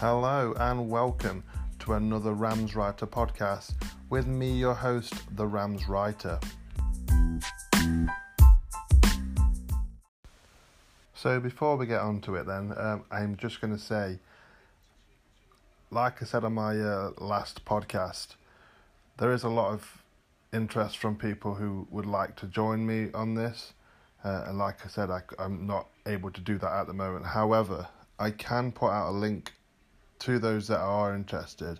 Hello and welcome to another Rams Writer podcast with me, your host, the Rams Writer. So before we get on to it then, I'm just going to say, like I said on my last podcast, there is a lot of interest from people who would like to join me on this. And like I said, I'm not able to do that at the moment. However, I can put out a link to those that are interested.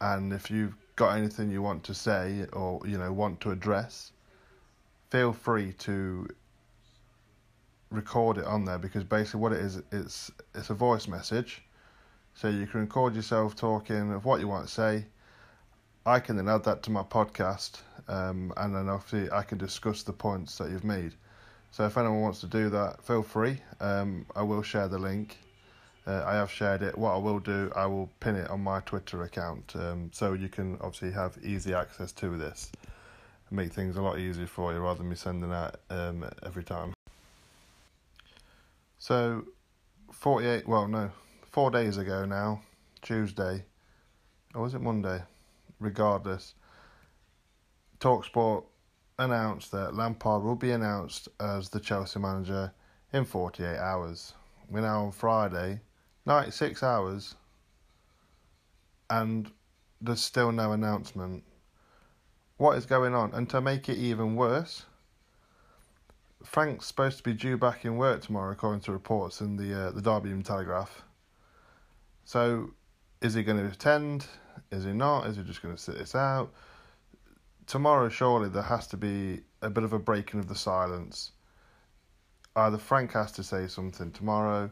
And if you've got anything you want to say or, you know, want to address, feel free to record it on there, because basically what it is, it's a voice message. So you can record yourself talking of what you want to say. I can then add that to my podcast, and then obviously I can discuss the points that you've made. So if anyone wants to do that, feel free. I will share the link. I have shared it. What I will do, I will pin it on my Twitter account, so you can obviously have easy access to this and make things a lot easier for you rather than me sending out every time. So 4 days ago now, Tuesday, or was it Monday? Regardless, TalkSport announced that Lampard will be announced as the Chelsea manager in 48 hours. We're now on Friday, 96 hours, and there's still no announcement. What is going on? And to make it even worse, Frank's supposed to be due back in work tomorrow, according to reports in the Derby and Telegraph. So, is he going to attend? Is he not? Is he just going to sit this out? Tomorrow, surely, there has to be a bit of a breaking of the silence. Either Frank has to say something tomorrow,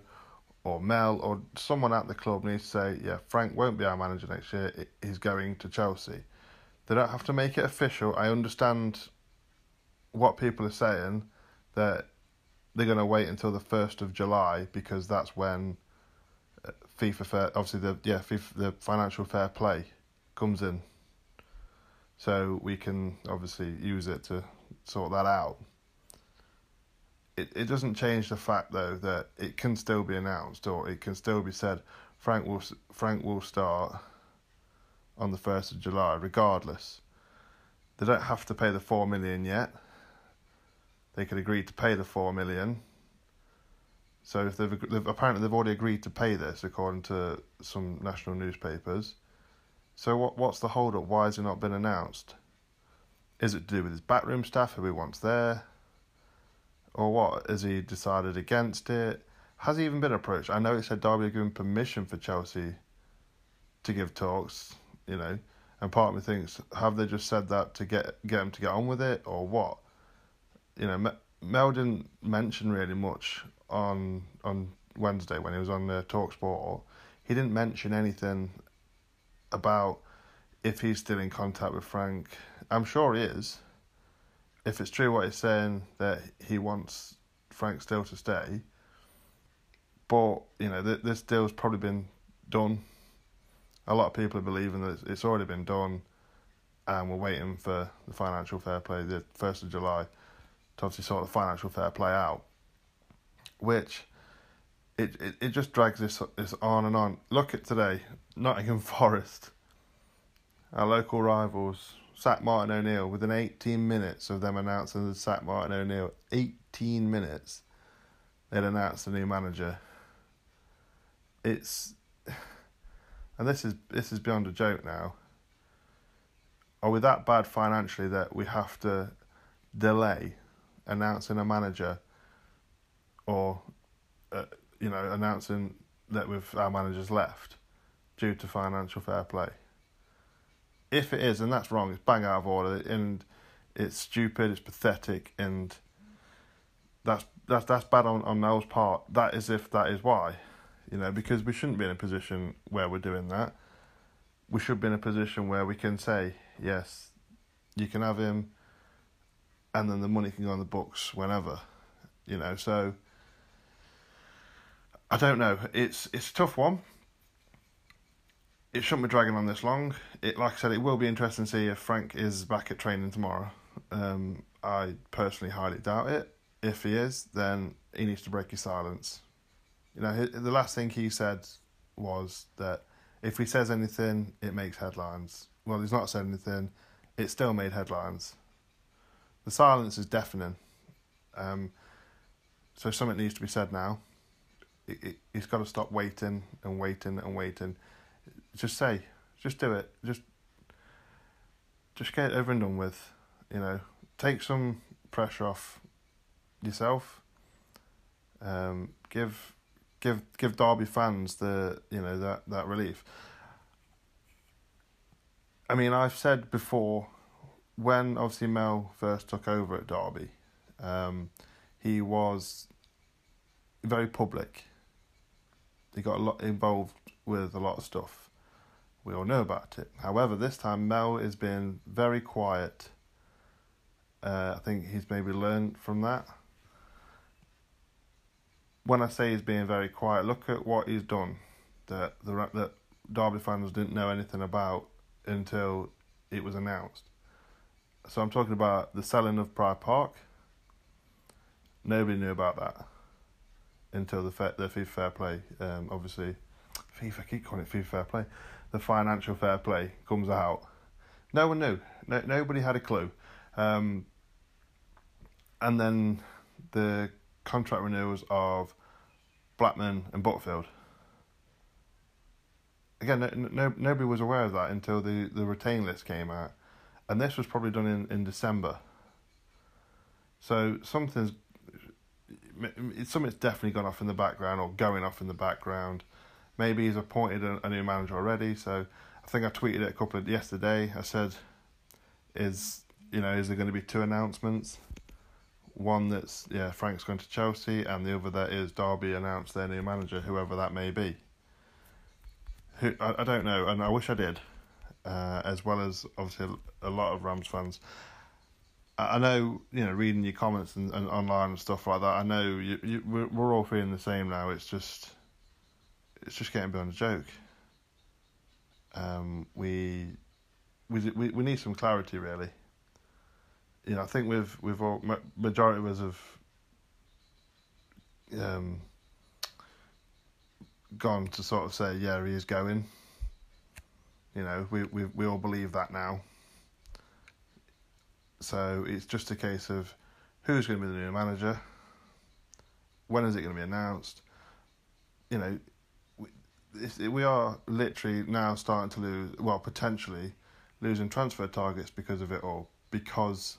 or Mel, or someone at the club needs to say, yeah, Frank won't be our manager next year, he's going to Chelsea. They don't have to make it official. I understand what people are saying, that they're going to wait until the 1st of July, because that's when the financial fair play comes in, so we can obviously use it to sort that out. It doesn't change the fact though that it can still be announced, or it can still be said Frank will start on the 1st of July regardless. They don't have to pay the $4 million yet. They could agree to pay the $4 million. So if they've already agreed to pay this, according to some national newspapers. So what's the hold-up? Why has it not been announced? Is it to do with his backroom staff, who he wants there? Or what? Has he decided against it? Has he even been approached? I know it said Derby are giving permission for Chelsea to give talks, you know. And part of me thinks, have they just said that to get him to get on with it, or what? You know, Mel didn't mention really much on Wednesday when he was on TalkSport. He didn't mention anything about if he's still in contact with Frank. I'm sure he is. If it's true what he's saying, that he wants Frank still to stay. But, you know, this deal's probably been done. A lot of people are believing that it's already been done, and we're waiting for the financial fair play, the 1st of July, to obviously sort the financial fair play out, which it just drags this on and on. Look at today, Nottingham Forest, our local rivals, sacked Martin O'Neill within 18 minutes of them announcing they'd sacked Martin O'Neill. 18 minutes, they'd announced the new manager. This is beyond a joke now. Are we that bad financially that we have to delay announcing a manager, or announcing that our manager's left due to financial fair play? If it is, and that's wrong, it's bang out of order, and it's stupid, it's pathetic, and that's bad on Mel's part. That is why, you know, because we shouldn't be in a position where we're doing that. We should be in a position where we can say, yes, you can have him, and then the money can go on the books whenever, you know. So I don't know. It's a tough one. It shouldn't be dragging on this long. Like I said, it will be interesting to see if Frank is back at training tomorrow. I personally highly doubt it. If he is, then he needs to break his silence. You know, the last thing he said was that if he says anything, it makes headlines. Well, he's not said anything. It still made headlines. The silence is deafening. So something needs to be said now. He's got to stop waiting and waiting and waiting. Just say. Just do it. Just get it over and done with. You know, take some pressure off yourself. Give Derby fans the that relief. I mean, I've said before, when obviously Mel first took over at Derby, he was very public. He got a lot involved with a lot of stuff. We all know about it. However, this time Mel is being very quiet. I think he's maybe learned from that. When I say he's being very quiet, look at what he's done that Derby fans didn't know anything about until it was announced. So I'm talking about the selling of Pride Park. Nobody knew about that until the FIFA Fair Play, obviously. FIFA, I keep calling it FIFA Fair Play. The financial fair play comes out. No one knew. Nobody had a clue. And then the contract renewals of Blackman and Butterfield. Again, nobody was aware of that until the retain list came out. And this was probably done in December. So something's definitely gone off in the background or going off in the background. Maybe he's appointed a new manager already. So I think I tweeted it yesterday. I said, is there going to be two announcements? One that's, Frank's going to Chelsea, and the other that is Derby announced their new manager, whoever that may be. I don't know, and I wish I did. As well as, obviously, a lot of Rams fans. I know, reading your comments and online and stuff like that, I know we're all feeling the same now. It's just getting beyond a joke. We need some clarity, really. I think we've all, majority of us have gone to sort of say, he is going. We all believe that now. So it's just a case of who's going to be the new manager. When is it going to be announced? We are literally now starting to lose, potentially losing transfer targets because of it all. Because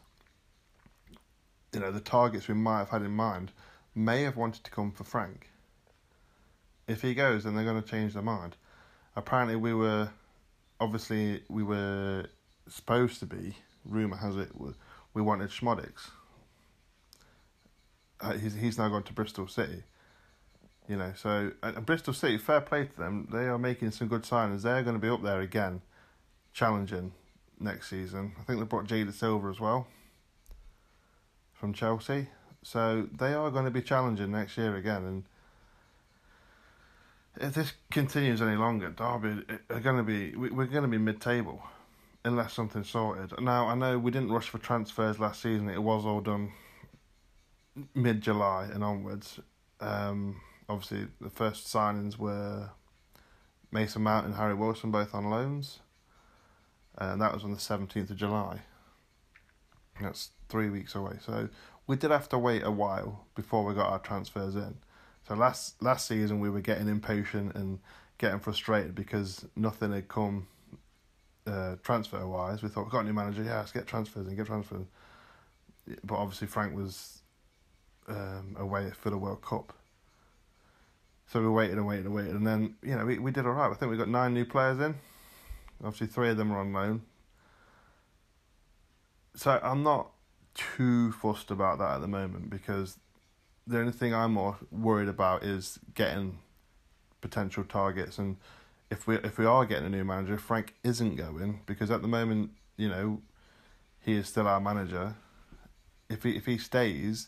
the targets we might have had in mind may have wanted to come for Frank. If he goes, then they're going to change their mind. Apparently we were supposed to be, rumour has it, we wanted Schmodix. He's now gone to Bristol City. So Bristol City, fair play to them. They are making some good signings. They're going to be up there again, challenging next season. I think they brought Jay Dasilva as well from Chelsea. So they are going to be challenging next year again. And if this continues any longer, Derby are going to be... We're going to be mid-table unless something's sorted. Now, I know we didn't rush for transfers last season. It was all done mid-July and onwards. Obviously, the first signings were Mason Mount and Harry Wilson, both on loans. And that was on the 17th of July. That's 3 weeks away. So we did have to wait a while before we got our transfers in. So last season we were getting impatient and getting frustrated because nothing had come transfer-wise. We thought, we've got a new manager, let's get transfers in, But obviously Frank was away for the World Cup. So we waited and waited and waited. And then, we did all right. I think we got 9 new players in. Obviously, 3 of them are on loan. So I'm not too fussed about that at the moment because the only thing I'm more worried about is getting potential targets. And if we are getting a new manager, Frank isn't going because at the moment, he is still our manager. If he stays,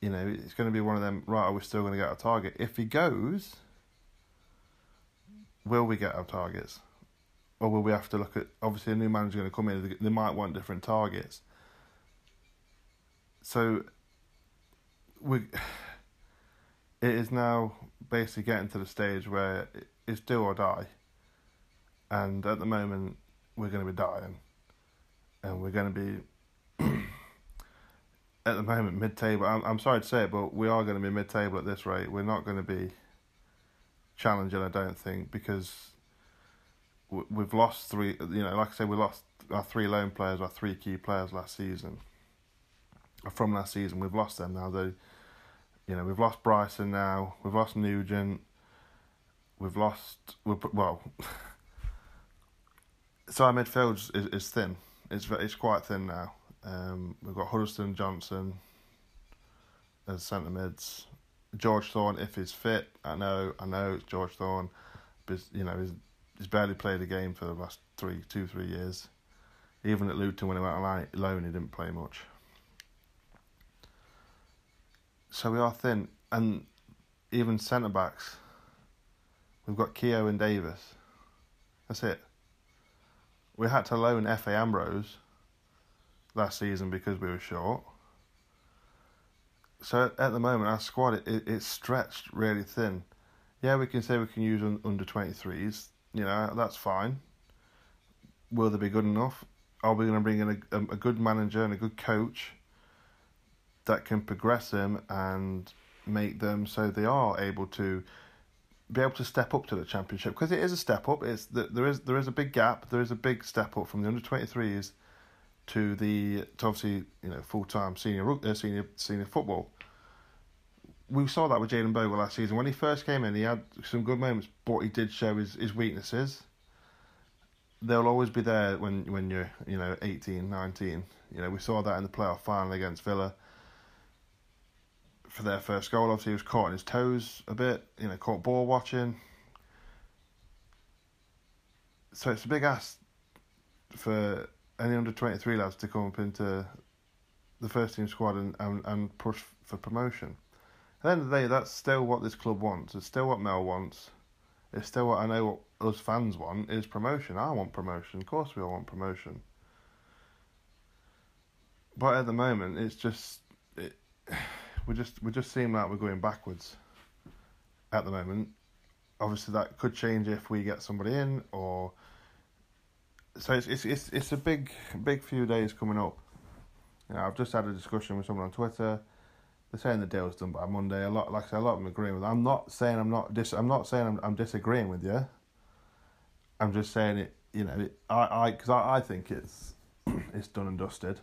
it's going to be one of them, right, are we still going to get our target? If he goes, will we get our targets? Or will we have to look at... Obviously, a new manager's going to come in. They might want different targets. So, it is now basically getting to the stage where it's do or die. And at the moment, we're going to be dying. And we're going to be, at the moment, mid-table. I'm sorry to say it, but we are going to be mid-table at this rate. We're not going to be challenging, I don't think, because we've lost three, you know, like I say, we lost our three loan players, our three key players last season. From last season, we've lost them now. They, you know, we've lost Bryson now. We've lost Nugent. We've lost, well, so our midfield is thin. It's quite thin now. We've got Huddleston Johnson as centre mids. George Thorne, if he's fit, I know it's George Thorne, but you know he's barely played a game for the last two, three years. Even at Luton when he went on loan, he didn't play much. So we are thin, and even centre backs. We've got Keo and Davis. That's it. We had to loan FA Ambrose last season because we were short. So at the moment, our squad it's stretched really thin. Yeah, we can say we can use under 23s. You know, that's fine. Will they be good enough? Are we going to bring in a good manager and a good coach that can progress them and make them so they are able to step up to the Championship? Because it is a step up. There is a big gap. There is a big step up from the under 23s to obviously, you know, full time senior football. We saw that with Jayden Bogle last season. When he first came in, he had some good moments, but he did show his weaknesses. They'll always be there when you're, you know, 18, 19. You know, we saw that in the playoff final against Villa. For their first goal, obviously he was caught on his toes a bit, you know, caught ball watching. So it's a big ask for any under 23 lads to come up into the first team squad and push for promotion. At the end of the day, that's still what this club wants. It's still what Mel wants. It's still what I know what us fans want is promotion. I want promotion. Of course we all want promotion. But at the moment, it's just... We just seem like we're going backwards at the moment. Obviously, that could change if we get somebody in, or so. It's a big few days coming up. You know, I've just had a discussion with someone on Twitter. They're saying the deal's done by Monday. A lot of them agreeing with. I'm not saying I'm disagreeing with you. I'm just saying it. You know, I think it's done and dusted.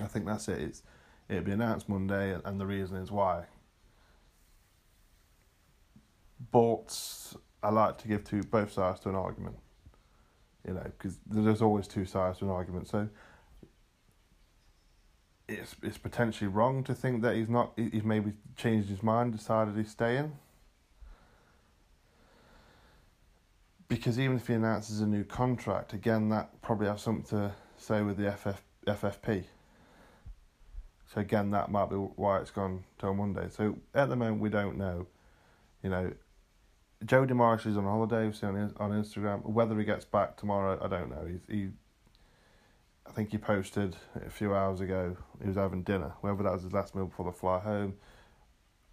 I think that's it. It'll be announced Monday, and the reason is why. But I like to give both sides to an argument, you know, because there's always two sides to an argument. So it's potentially wrong to think that he's not. He's maybe changed his mind, decided he's staying. Because even if he announces a new contract, again, that probably has something to say with the FFP. So again, that might be why it's gone till Monday. So at the moment, we don't know. You know, Joe De Maris is on holiday. We've seen on Instagram. Whether he gets back tomorrow, I don't know. I think he posted a few hours ago. He was having dinner. Whether that was his last meal before the flight home,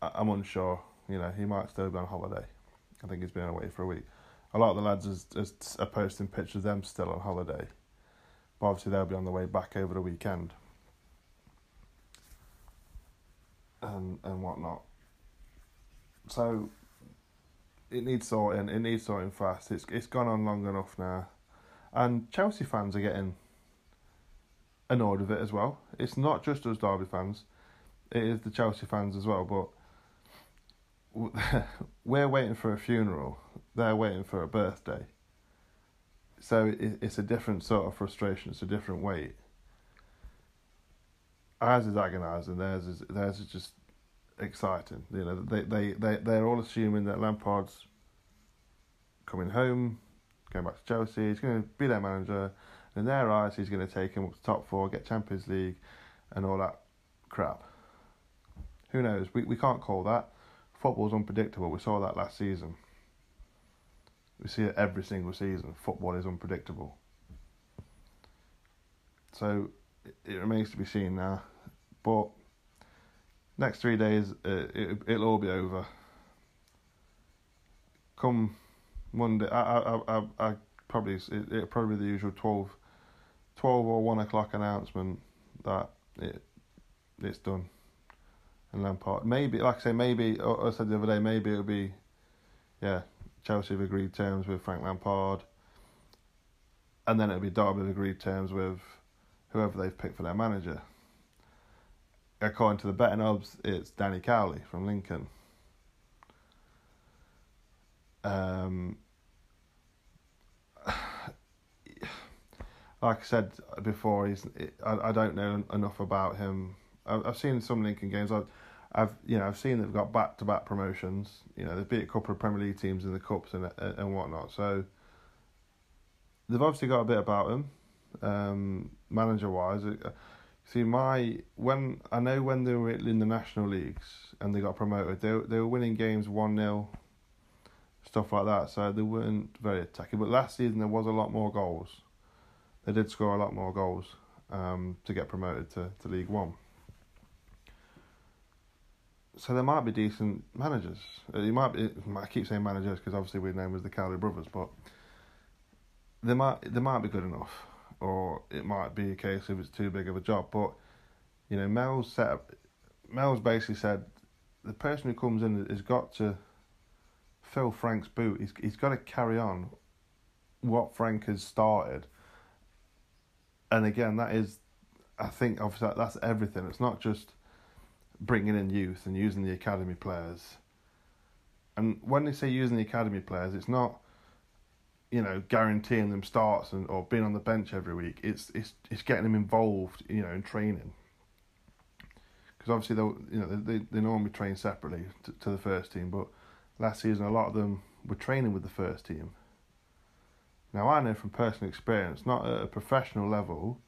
I'm unsure. You know, he might still be on holiday. I think he's been away for a week. A lot of the lads are posting pictures of them still on holiday, but obviously they'll be on the way back over the weekend. And whatnot. So it needs sorting. It needs sorting fast. It's gone on long enough now, and Chelsea fans are getting annoyed with it as well. It's not just us Derby fans; it is the Chelsea fans as well. But we're waiting for a funeral; they're waiting for a birthday. So it's a different sort of frustration. It's a different weight. Ours is agonising. Theirs is just exciting. You know, they're all assuming that Lampard's coming home, going back to Chelsea. He's going to be their manager. And in their eyes, he's going to take him up to top four, get Champions League, and all that crap. Who knows? We can't call that. Football's unpredictable. We saw that last season. We see it every single season. Football is unpredictable. So it remains to be seen now, but next 3 days it'll all be over. Come Monday. I probably it'll probably be the usual 12 or 1 o'clock announcement that it's done. And Lampard, maybe, like I say, maybe I said the other day, maybe it'll be, yeah, Chelsea have agreed terms with Frank Lampard, and then it'll be Derby have agreed terms with whoever they've picked for their manager. According to the betting odds, it's Danny Cowley from Lincoln. Like I said before, I don't know enough about him. I've seen some Lincoln games. I've seen they've got back-to-back promotions. You know, they've beat a couple of Premier League teams in the cups and whatnot. So they've obviously got a bit about them, manager-wise. See, when they were in the national leagues and they got promoted, they were winning games 1-0, stuff like that. So they weren't very attacking. But last season there was a lot more goals. They did score a lot more goals to get promoted to League One. So there might be decent managers. I keep saying managers because obviously we know them as the Cowley Brothers, but they might be good enough. Or it might be a case if it's too big of a job. But, you know, Mel's basically said the person who comes in has got to fill Frank's boot. He's got to carry on what Frank has started. And again, that is, I think, obviously that's everything. It's not just bringing in youth and using the academy players. And when they say using the academy players, it's not, you know, guaranteeing them starts and or being on the bench every week. It's getting them involved, you know, in training. Because obviously they normally train separately to the first team, but last season a lot of them were training with the first team. Now I know from personal experience, not at a professional level,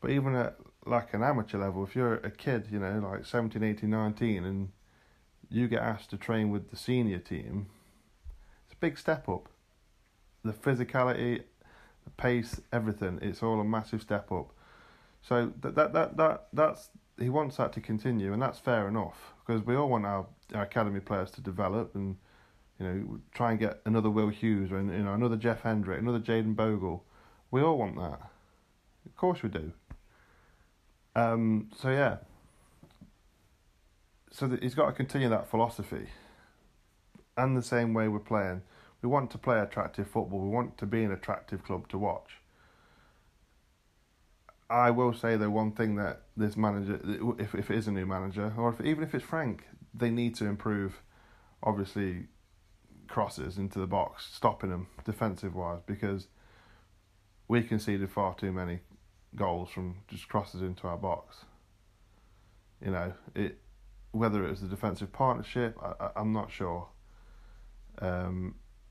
but even at like an amateur level, if you're a kid, you know, like 17, 18, 19, and you get asked to train with the senior team, it's a big step up. The physicality, the pace, everything—it's all a massive step up. So that's he wants that to continue, and that's fair enough because we all want our academy players to develop and, you know, try and get another Will Hughes or, you know, another Jeff Hendrick, another Jayden Bogle. We all want that, of course we do. So yeah. So he's got to continue that philosophy. And the same way we're playing. We want to play attractive football. We want to be an attractive club to watch. I will say, though, one thing that this manager, if it is a new manager, or even if it's Frank, they need to improve, obviously, crosses into the box, stopping them defensive-wise, because we conceded far too many goals from just crosses into our box. You know, whether it was the defensive partnership, I'm not sure.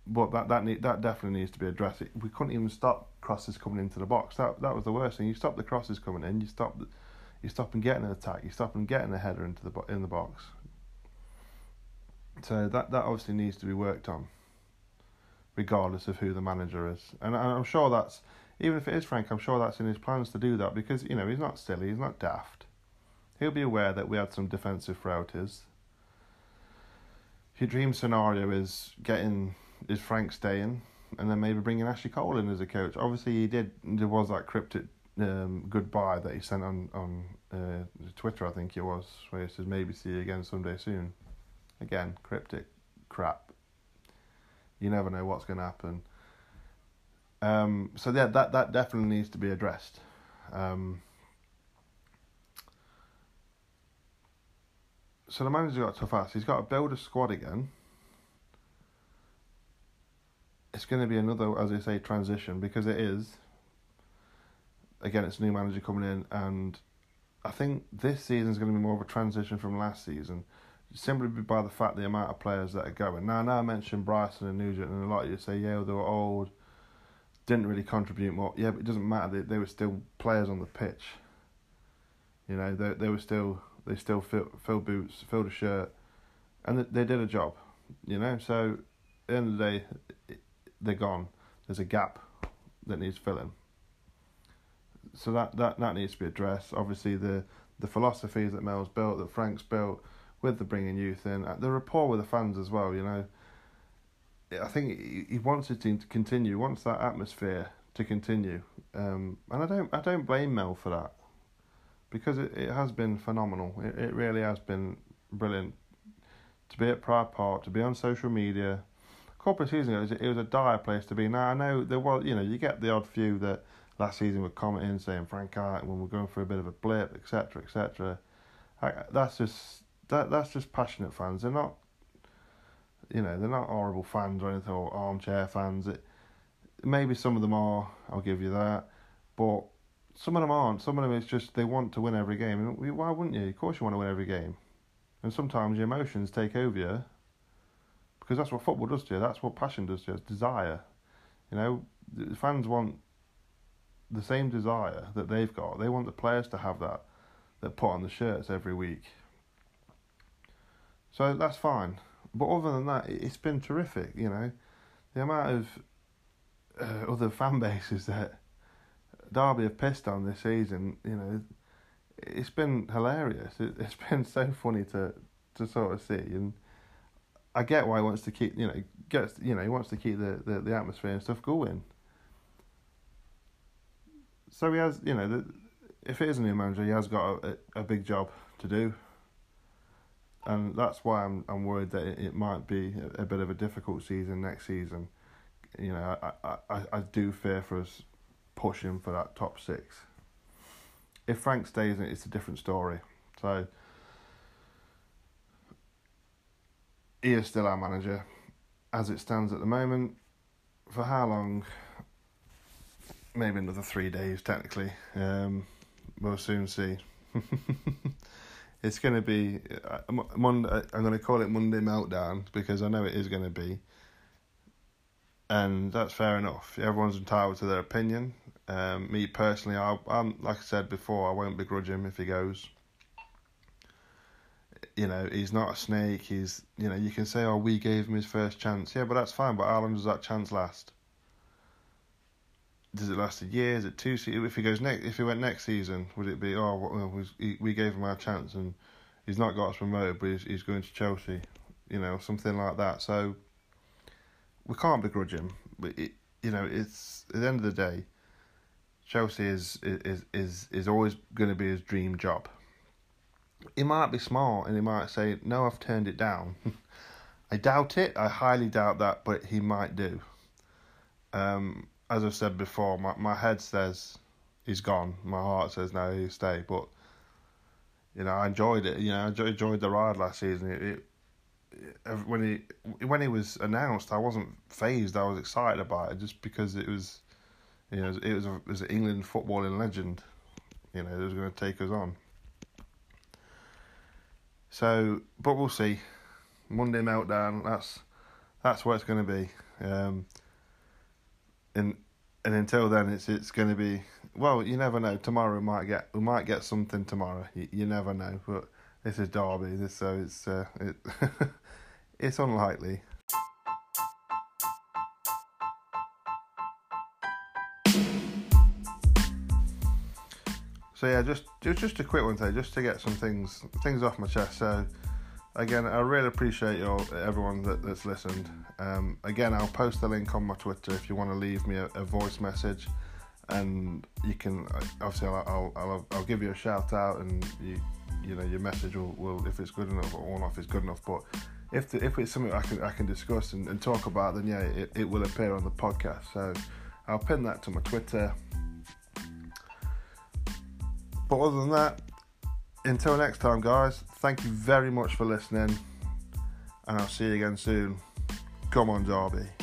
But that definitely needs to be addressed. We couldn't even stop crosses coming into the box. That was the worst thing. You stop the crosses coming in. You stop and getting an attack. You stop and getting a header into the box. So that obviously needs to be worked on, regardless of who the manager is. And I'm sure that's, even if it is Frank, I'm sure that's in his plans to do that because, you know, he's not silly. He's not daft. He'll be aware that we had some defensive frailties. Your dream scenario is is Frank staying and then maybe bringing Ashley Cole in as a coach. Obviously, he did. There was that cryptic goodbye that he sent on Twitter, I think it was, where he says, maybe see you again someday soon. Again, cryptic crap. You never know what's going to happen. So, yeah, that definitely needs to be addressed. So the manager's got a tough ask. He's got to build a squad again. It's going to be another, as I say, transition because it is. Again, it's a new manager coming in, and I think this season is going to be more of a transition from last season, simply by the fact the amount of players that are going. Now I mentioned Bryson and Nugent, and a lot of you say, yeah, they were old, didn't really contribute more. Yeah, but it doesn't matter. They were still players on the pitch. You know, they were still. They still fill boots, fill the shirt, and they did a job, you know. So at the end of the day, they're gone. There's a gap that needs filling. So that needs to be addressed. Obviously, the philosophies that Mel's built, that Frank's built, with the bringing youth in, the rapport with the fans as well, you know. I think he wants his team to continue. He wants that atmosphere to continue, and I don't blame Mel for that, because it has been phenomenal. It really has been brilliant to be at Pride Park, to be on social media. A couple of seasons ago, it was a dire place to be. Now I know there was, you get the odd few that last season were commenting saying Frank Hart when we're going through a bit of a blip, etc., etc. That's just passionate fans. They're not, they're not horrible fans or anything, or armchair fans. Maybe some of them are, I'll give you that, but some of them aren't. Some of them, it's just they want to win every game. And why wouldn't you? Of course you want to win every game. And sometimes your emotions take over you, because that's what football does to you. That's what passion does to you. It's desire. Fans want the same desire that they've got. They want the players to have that put on the shirts every week. So that's fine. But other than that, it's been terrific. The amount of other fan bases that Derby have pissed on this season, it's been hilarious. It's been so funny to sort of see, and I get why he wants to keep, he wants to keep the atmosphere and stuff going. So he has, if it is a new manager, he has got a big job to do, and that's why I'm worried that it might be a bit of a difficult season next season. I do fear for us pushing for that top six. If Frank stays in it, it's a different story. So he is still our manager as it stands at the moment. For how long? Maybe another 3 days, technically. We'll soon see. It's going to be Monday. I'm going to call it Monday Meltdown, because I know it is going to be. And that's fair enough. Everyone's entitled to their opinion. Me personally, I'm like I said before, I won't begrudge him if he goes. He's not a snake. He's, you can say, oh, we gave him his first chance. Yeah, but that's fine. But how long does that chance last? Does it last a year? Is it 2 seasons? If he goes next, if he went next season, would it be, we gave him our chance and he's not got us promoted, but he's going to Chelsea, something like that. So we can't begrudge him, but it's at the end of the day, Chelsea is always going to be his dream job. He might be smart and he might say, no, I've turned it down. I doubt it. I highly doubt that, but he might do. As I've said before, my head says he's gone. My heart says no, he'll stay. But I enjoyed it. I enjoyed the ride last season. When he was announced, I wasn't phased. I was excited about it, just because it was an England footballing legend. That was going to take us on. So, but we'll see. Monday Meltdown. That's where it's going to be. And until then, it's going to be, well, you never know. Tomorrow we might get something tomorrow. You never know. But this is Derby, so it's it's unlikely. So yeah, just a quick one today, just to get some things off my chest. So again, I really appreciate everyone that's listened. Again, I'll post the link on my Twitter if you want to leave me a voice message, and you can obviously I'll give you a shout out, and your message will, if it's good enough or not, if it's good enough. But if it's something I can discuss and talk about, then yeah, it will appear on the podcast. So I'll pin that to my Twitter. But other than that, until next time, guys, thank you very much for listening, and I'll see you again soon. Come on, Derby.